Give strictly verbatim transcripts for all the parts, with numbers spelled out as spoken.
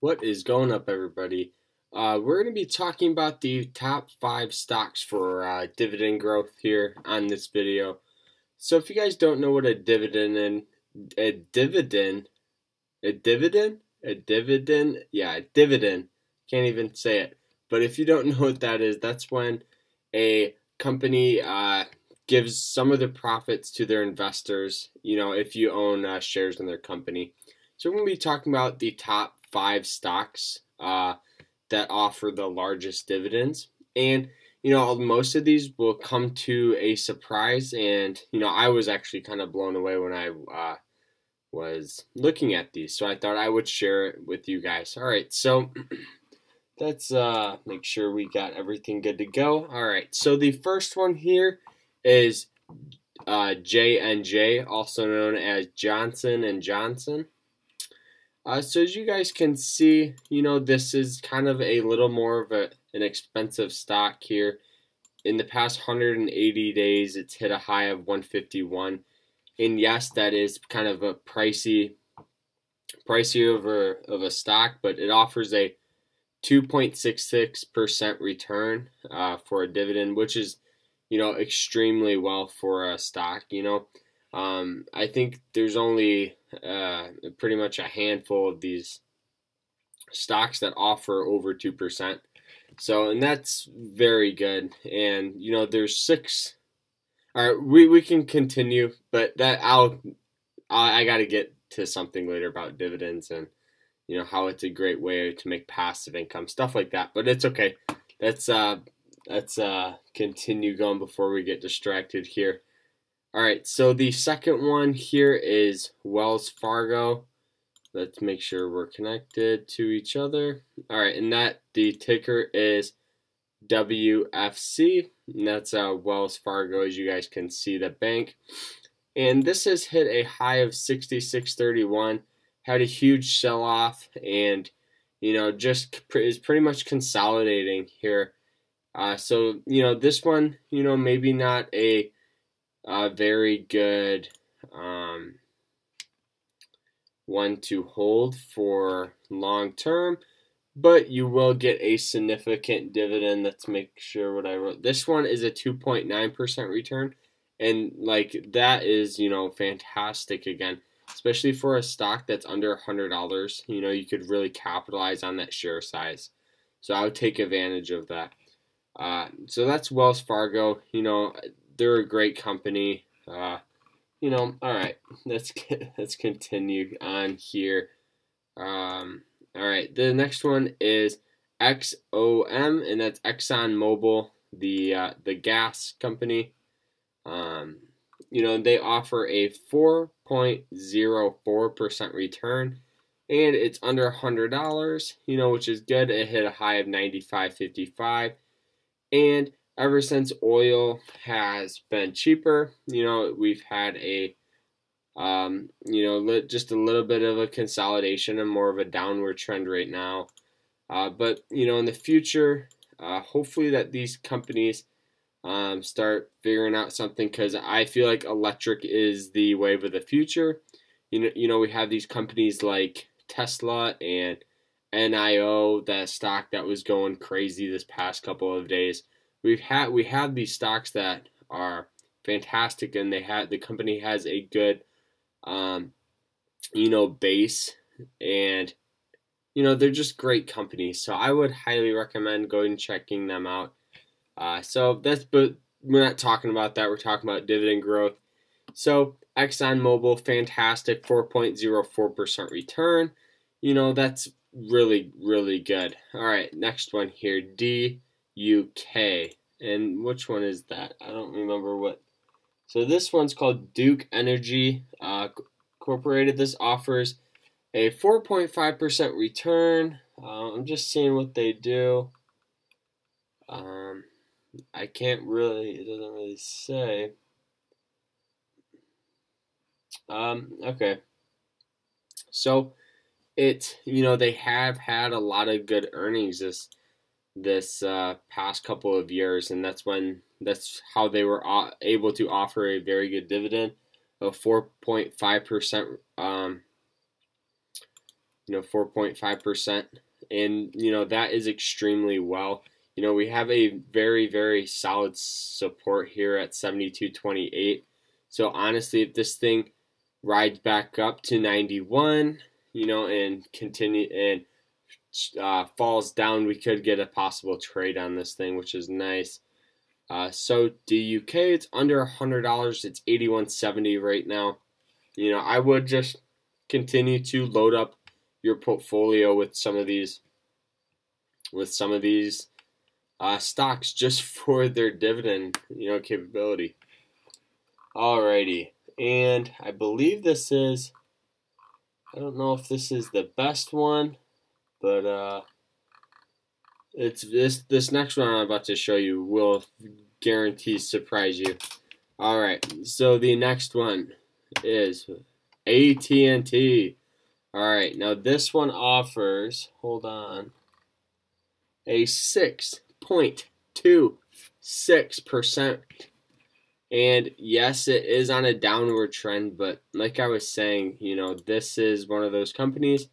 What is going up, everybody? Uh, we're going to be talking about the top five stocks for uh, dividend growth here on this video. So if you guys don't know what a dividend is, a dividend, a dividend, a dividend, yeah, a dividend, can't even say it. But if you don't know what that is, that's when a company uh, gives some of the profits to their investors, you know, if you own uh, shares in their company. So we're going to be talking about the top five stocks uh, that offer the largest dividends, and you know most of these will come to a surprise. And you know I was actually kind of blown away when I uh, was looking at these, so I thought I would share it with you guys. All right, so let's uh, make sure we got everything good to go. All right, so the first one here is uh, J and J, also known as Johnson and Johnson. Uh, so as you guys can see, you know, this is kind of a little more of a, an expensive stock here. In the past one hundred eighty days, it's hit a high of one fifty-one. And yes, that is kind of a pricey, pricey over of a stock, but it offers a two point six six percent return uh, for a dividend, which is, you know, extremely well for a stock, you know. Um, I think there's only uh, pretty much a handful of these stocks that offer over two percent. So, and that's very good. And, you know, there's six. All right, we, we can continue, but that I'll, I, I got to get to something later about dividends and, you know, how it's a great way to make passive income, stuff like that. But it's okay. Let's, uh, let's uh, continue going before we get distracted here. All right, so the second one here is Wells Fargo. Let's make sure we're connected to each other. All right, and that the ticker is W F C, and that's uh, Wells Fargo, as you guys can see, the bank. And this has hit a high of sixty-six thirty-one, had a huge sell-off, and, you know, just is pretty much consolidating here. Uh, so, you know, this one, you know, maybe not a... Uh, very good um, one to hold for long term, but you will get a significant dividend. Let's make sure what I wrote. This one is a two point nine percent return, and like that is, you know, fantastic again, especially for a stock that's under one hundred dollars. You know, you could really capitalize on that share size. So I would take advantage of that. Uh, so that's Wells Fargo. You know, they're a great company. Uh, you know, all right, let's get, let's continue on here. Um, all right, the next one is X O M, and that's ExxonMobil, the uh, the gas company. Um, you know, they offer a four point zero four percent return, and it's under one hundred dollars, you know, which is good. It hit a high of ninety-five fifty-five, and ever since oil has been cheaper, you know, we've had a, um, you know, just a little bit of a consolidation and more of a downward trend right now. Uh, but, you know, in the future, uh, hopefully that these companies um, start figuring out something, because I feel like electric is the wave of the future. You know, you know, we have these companies like Tesla and N I O, that stock that was going crazy this past couple of days. We've had we have these stocks that are fantastic, and they have the company has a good, um, you know, base, and you know they're just great companies. So I would highly recommend going and checking them out. Uh, so that's but we're not talking about that. We're talking about dividend growth. So ExxonMobil, fantastic, four point zero four percent return. You know, that's really really good. All right, next one here, D. U K, and which one is that? I don't remember what. So this one's called Duke Energy uh, Incorporated. This offers a four point five percent return. Uh, I'm just seeing what they do. Um, I can't really. It doesn't really say. Um. Okay. So, it you know they have had a lot of good earnings this. this uh, past couple of years, and that's when that's how they were able to offer a very good dividend of four point five percent um, you know, four point five percent. And, you know, that is extremely well. You know, we have a very, very solid support here at seventy-two twenty-eight. So honestly, if this thing rides back up to ninety-one, you know, and continue and uh, falls down, we could get a possible trade on this thing, which is nice. Uh, so D U K, it's under one hundred dollars. It's eighty-one seventy right now. You know, I would just continue to load up your portfolio with some of these, with some of these uh, stocks just for their dividend, you know, capability. Alrighty, and I believe this is, I don't know if this is the best one, but uh, it's this this next one I'm about to show you will guarantee surprise you. Alright, so the next one is A T and T. Alright, now this one offers, hold on, a six point two six percent. And yes, it is on a downward trend, but like I was saying, you know, this is one of those companies,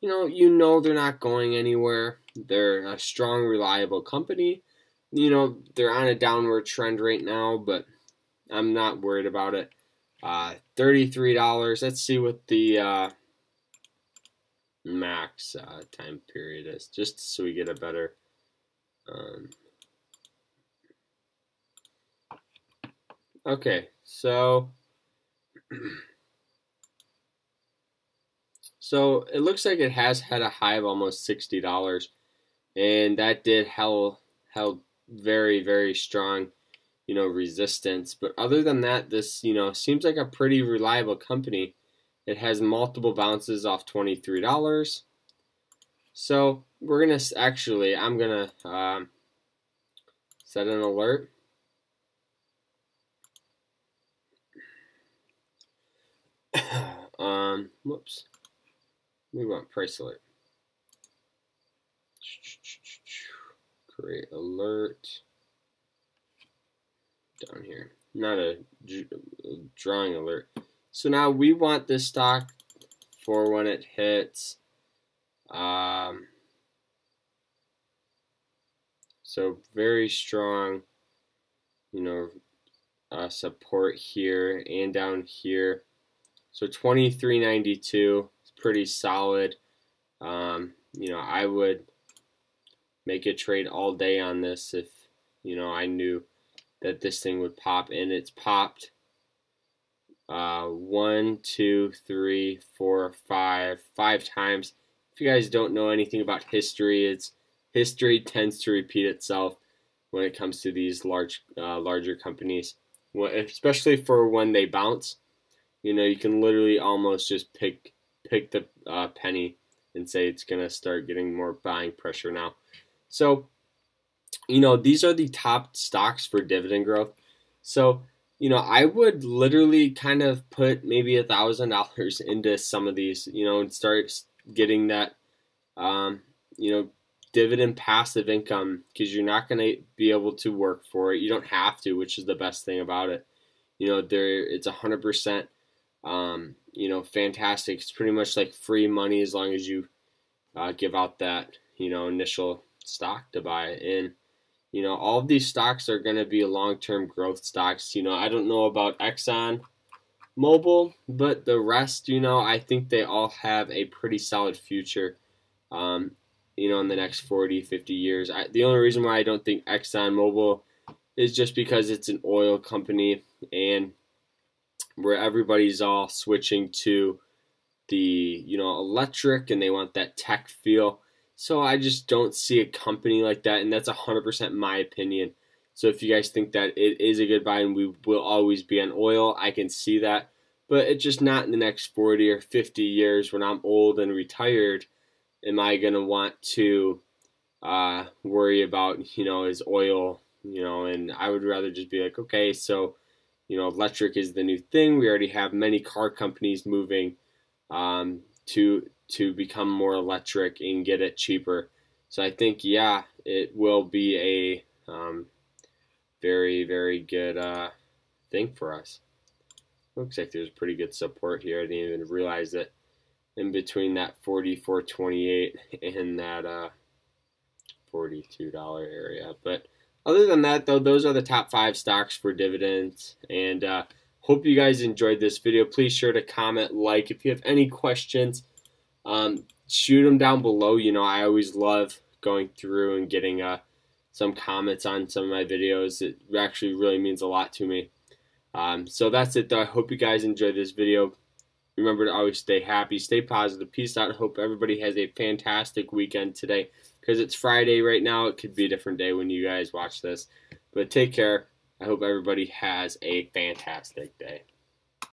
you know, you know they're not going anywhere. They're a strong, reliable company. You know, they're on a downward trend right now, but I'm not worried about it. Uh, thirty-three dollars. Let's see what the uh, max uh, time period is, just so we get a better... Um, Okay, so so it looks like it has had a high of almost sixty dollars, and that did held held very, very strong, you know, resistance. But other than that, this, you know, seems like a pretty reliable company. It has multiple bounces off twenty-three dollars. So we're gonna actually, I'm gonna um, set an alert. Um, whoops, we want price alert, create alert, down here, not a drawing alert. So now we want this stock for when it hits, um, so very strong, you know, uh, support here and down here. So twenty-three ninety-two, it's pretty solid. Um, you know, I would make a trade all day on this if, you know, I knew that this thing would pop, and it's popped. Uh, one, two, three, four, five, five times. If you guys don't know anything about history, it's history tends to repeat itself when it comes to these large, uh, larger companies, well, especially for when they bounce. You know, you can literally almost just pick pick the uh, penny and say it's going to start getting more buying pressure now. So, you know, these are the top stocks for dividend growth. So, you know, I would literally kind of put maybe a thousand dollars into some of these, you know, and start getting that, um, you know, dividend passive income, because you're not going to be able to work for it. You don't have to, which is the best thing about it. You know, there it's one hundred percent. Um, you know, fantastic. It's pretty much like free money as long as you uh, give out that, you know, initial stock to buy. And, you know, all of these stocks are going to be long-term growth stocks. You know, I don't know about ExxonMobil, but the rest, you know, I think they all have a pretty solid future, um, you know, in the next forty, fifty years. I, the only reason why I don't think ExxonMobil is just because it's an oil company, and where everybody's all switching to the, you know, electric, and they want that tech feel. So I just don't see a company like that, and that's one hundred percent my opinion. So if you guys think that it is a good buy and we will always be on oil, I can see that. But it's just not in the next forty or fifty years when I'm old and retired am I going to want to uh, worry about, you know, is oil, you know, and I would rather just be like, okay, so, you know, electric is the new thing. We already have many car companies moving um, to to become more electric and get it cheaper. So I think, yeah, it will be a um, very, very good uh, thing for us. Looks like there's pretty good support here. I didn't even realize it. in between that forty-four twenty-eight and that uh, forty-two dollar area. But other than that, though, those are the top five stocks for dividends. And uh, hope you guys enjoyed this video. Please sure to comment, like. If you have any questions, um, shoot them down below. You know, I always love going through and getting uh, some comments on some of my videos. It actually really means a lot to me. Um, so that's it, though. I hope you guys enjoyed this video. Remember to always stay happy, stay positive, peace out. Hope everybody has a fantastic weekend today, because it's Friday right now. It could be a different day when you guys watch this. But take care. I hope everybody has a fantastic day.